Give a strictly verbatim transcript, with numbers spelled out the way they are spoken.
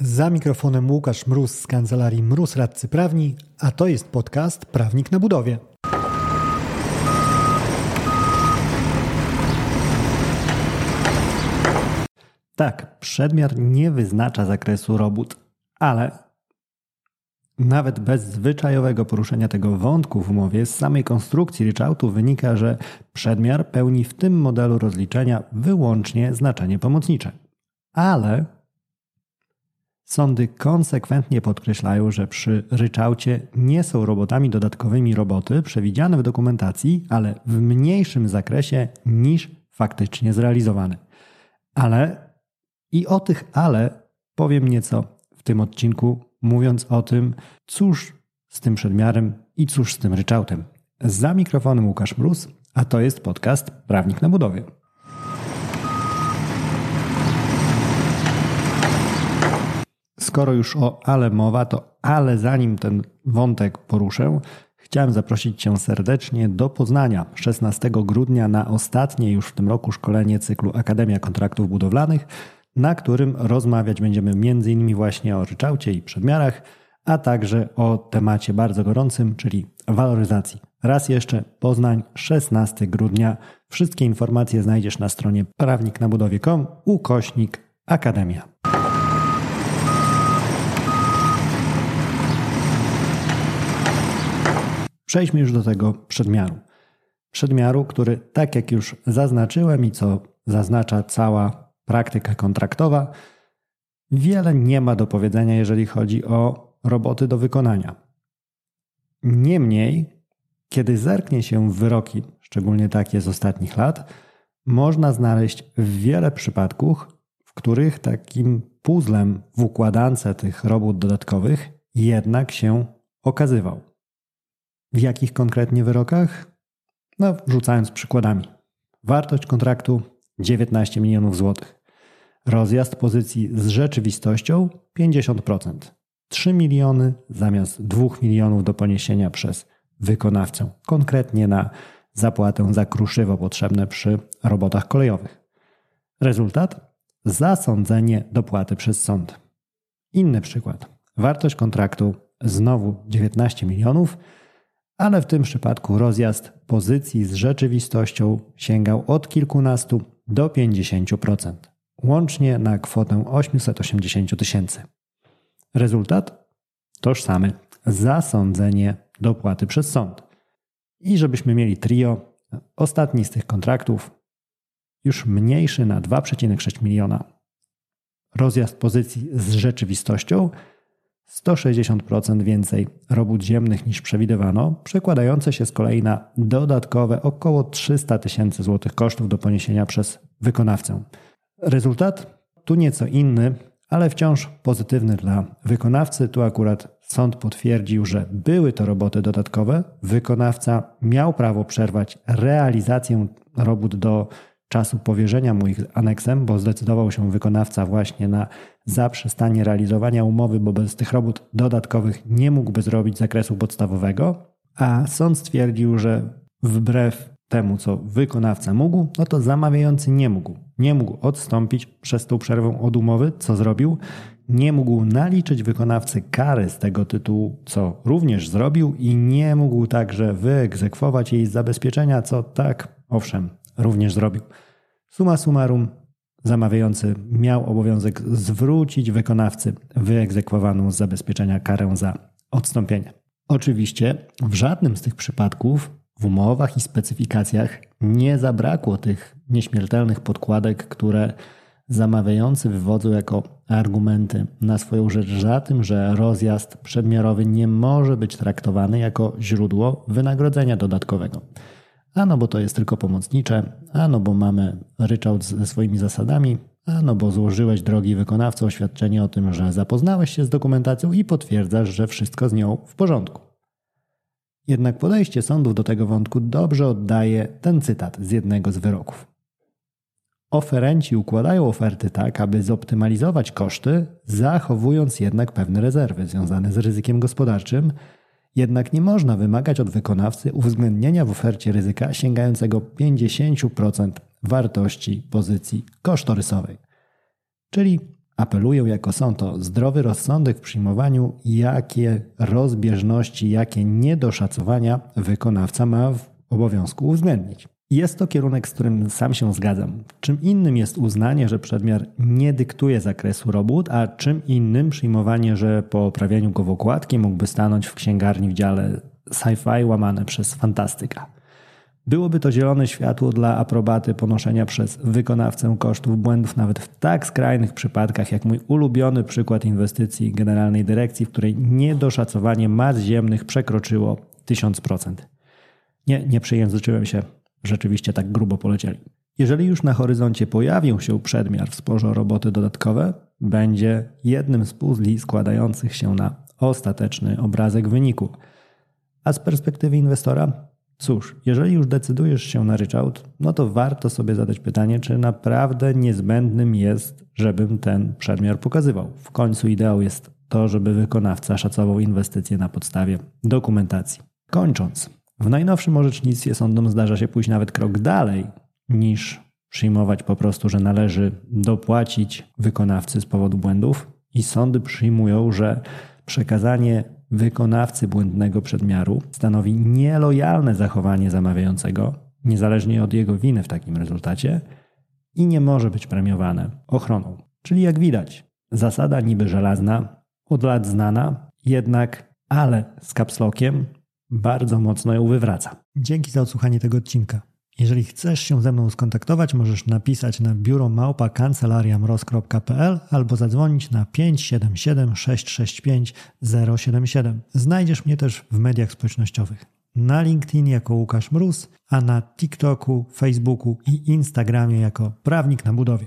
Za mikrofonem Łukasz Mróz z Kancelarii Mróz Radcy Prawni, a to jest podcast Prawnik na Budowie. Tak, przedmiar nie wyznacza zakresu robót, ale nawet bez zwyczajowego poruszenia tego wątku w umowie z samej konstrukcji ryczałtu wynika, że przedmiar pełni w tym modelu rozliczenia wyłącznie znaczenie pomocnicze. Ale sądy konsekwentnie podkreślają, że przy ryczałcie nie są robotami dodatkowymi roboty przewidziane w dokumentacji, ale w mniejszym zakresie niż faktycznie zrealizowane. Ale i o tych ale powiem nieco w tym odcinku, mówiąc o tym, cóż z tym przedmiarem i cóż z tym ryczałtem. Za mikrofonem Łukasz Mróz, a to jest podcast Prawnik na Budowie. Skoro już o ale mowa, to ale zanim ten wątek poruszę, chciałem zaprosić Cię serdecznie do Poznania szesnastego grudnia na ostatnie już w tym roku szkolenie cyklu Akademia Kontraktów Budowlanych, na którym rozmawiać będziemy między innymi właśnie o ryczałcie i przedmiarach, a także o temacie bardzo gorącym, czyli waloryzacji. Raz jeszcze Poznań, szesnastego grudnia. Wszystkie informacje znajdziesz na stronie prawniknabudowie.com ukośnik Akademia. Przejdźmy już do tego przedmiaru. Przedmiaru, który, tak jak już zaznaczyłem i co zaznacza cała praktyka kontraktowa, wiele nie ma do powiedzenia, jeżeli chodzi o roboty do wykonania. Niemniej, kiedy zerknie się w wyroki, szczególnie takie z ostatnich lat, można znaleźć wiele przypadków, w których takim puzzlem w układance tych robót dodatkowych jednak się okazywał. W jakich konkretnie wyrokach? No, rzucając przykładami. Wartość kontraktu dziewiętnaście milionów złotych. Rozjazd pozycji z rzeczywistością pięćdziesiąt procent. trzy miliony zamiast dwóch milionów do poniesienia przez wykonawcę, konkretnie na zapłatę za kruszywo potrzebne przy robotach kolejowych. Rezultat? Zasądzenie dopłaty przez sąd. Inny przykład. Wartość kontraktu znowu dziewiętnaście milionów, ale w tym przypadku rozjazd pozycji z rzeczywistością sięgał od kilkunastu do pięćdziesięciu procent. Łącznie na kwotę osiemset osiemdziesiąt tysięcy. Rezultat? Tożsamy. Zasądzenie dopłaty przez sąd. I żebyśmy mieli trio, ostatni z tych kontraktów już mniejszy na dwa przecinek sześć miliona. Rozjazd pozycji z rzeczywistością sto sześćdziesiąt procent więcej robót ziemnych niż przewidywano, przekładające się z kolei na dodatkowe około trzysta tysięcy złotych kosztów do poniesienia przez wykonawcę. Rezultat? Tu nieco inny, ale wciąż pozytywny dla wykonawcy. Tu akurat sąd potwierdził, że były to roboty dodatkowe. Wykonawca miał prawo przerwać realizację robót do czasu powierzenia mu ich aneksem, bo zdecydował się wykonawca właśnie na zaprzestanie realizowania umowy, bo bez tych robót dodatkowych nie mógłby zrobić zakresu podstawowego, a sąd stwierdził, że wbrew temu, co wykonawca mógł, no to zamawiający nie mógł. Nie mógł odstąpić przez tą przerwę od umowy, co zrobił. Nie mógł naliczyć wykonawcy kary z tego tytułu, co również zrobił i nie mógł także wyegzekwować jej zabezpieczenia, co tak, owszem, również zrobił. Summa summarum, zamawiający miał obowiązek zwrócić wykonawcy wyegzekwowaną z zabezpieczenia karę za odstąpienie. Oczywiście w żadnym z tych przypadków w umowach i specyfikacjach nie zabrakło tych nieśmiertelnych podkładek, które zamawiający wywodzą jako argumenty na swoją rzecz za tym, że rozjazd przedmiarowy nie może być traktowany jako źródło wynagrodzenia dodatkowego. A no bo to jest tylko pomocnicze, a no bo mamy ryczałt ze swoimi zasadami, a no bo złożyłeś, drogi wykonawco, oświadczenie o tym, że zapoznałeś się z dokumentacją i potwierdzasz, że wszystko z nią w porządku. Jednak podejście sądów do tego wątku dobrze oddaje ten cytat z jednego z wyroków. Oferenci układają oferty tak, aby zoptymalizować koszty, zachowując jednak pewne rezerwy związane z ryzykiem gospodarczym. Jednak nie można wymagać od wykonawcy uwzględnienia w ofercie ryzyka sięgającego pięćdziesiąt procent wartości pozycji kosztorysowej. Czyli apelują jako sąd o zdrowy rozsądek w przyjmowaniu, jakie rozbieżności, jakie niedoszacowania wykonawca ma w obowiązku uwzględnić. Jest to kierunek, z którym sam się zgadzam. Czym innym jest uznanie, że przedmiar nie dyktuje zakresu robót, a czym innym przyjmowanie, że po oprawieniu go w okładki mógłby stanąć w księgarni w dziale sci-fi łamane przez fantastyka. Byłoby to zielone światło dla aprobaty ponoszenia przez wykonawcę kosztów błędów nawet w tak skrajnych przypadkach jak mój ulubiony przykład inwestycji Generalnej Dyrekcji, w której niedoszacowanie mas ziemnych przekroczyło tysiąc procent. Nie, nie przejęzyczyłem się. Rzeczywiście tak grubo polecieli. Jeżeli już na horyzoncie pojawił się przedmiar w sporze o roboty dodatkowe, będzie jednym z puzli składających się na ostateczny obrazek wyniku. A z perspektywy inwestora? Cóż, jeżeli już decydujesz się na ryczałt, no to warto sobie zadać pytanie, czy naprawdę niezbędnym jest, żebym ten przedmiar pokazywał. W końcu ideał jest to, żeby wykonawca szacował inwestycje na podstawie dokumentacji. Kończąc. W najnowszym orzecznictwie sądom zdarza się pójść nawet krok dalej niż przyjmować po prostu, że należy dopłacić wykonawcy z powodu błędów i sądy przyjmują, że przekazanie wykonawcy błędnego przedmiaru stanowi nielojalne zachowanie zamawiającego, niezależnie od jego winy w takim rezultacie i nie może być premiowane ochroną. Czyli jak widać, zasada niby żelazna, od lat znana, jednak ale z kapslokiem, bardzo mocno ją wywraca. Dzięki za odsłuchanie tego odcinka. Jeżeli chcesz się ze mną skontaktować, możesz napisać na biuro małpa kancelaria mroz kropka p l albo zadzwonić na pięć siedem siedem sześć sześć pięć zero siedem siedem. Znajdziesz mnie też w mediach społecznościowych. Na LinkedIn jako Łukasz Mróz, a na TikToku, Facebooku i Instagramie jako Prawnik na Budowie.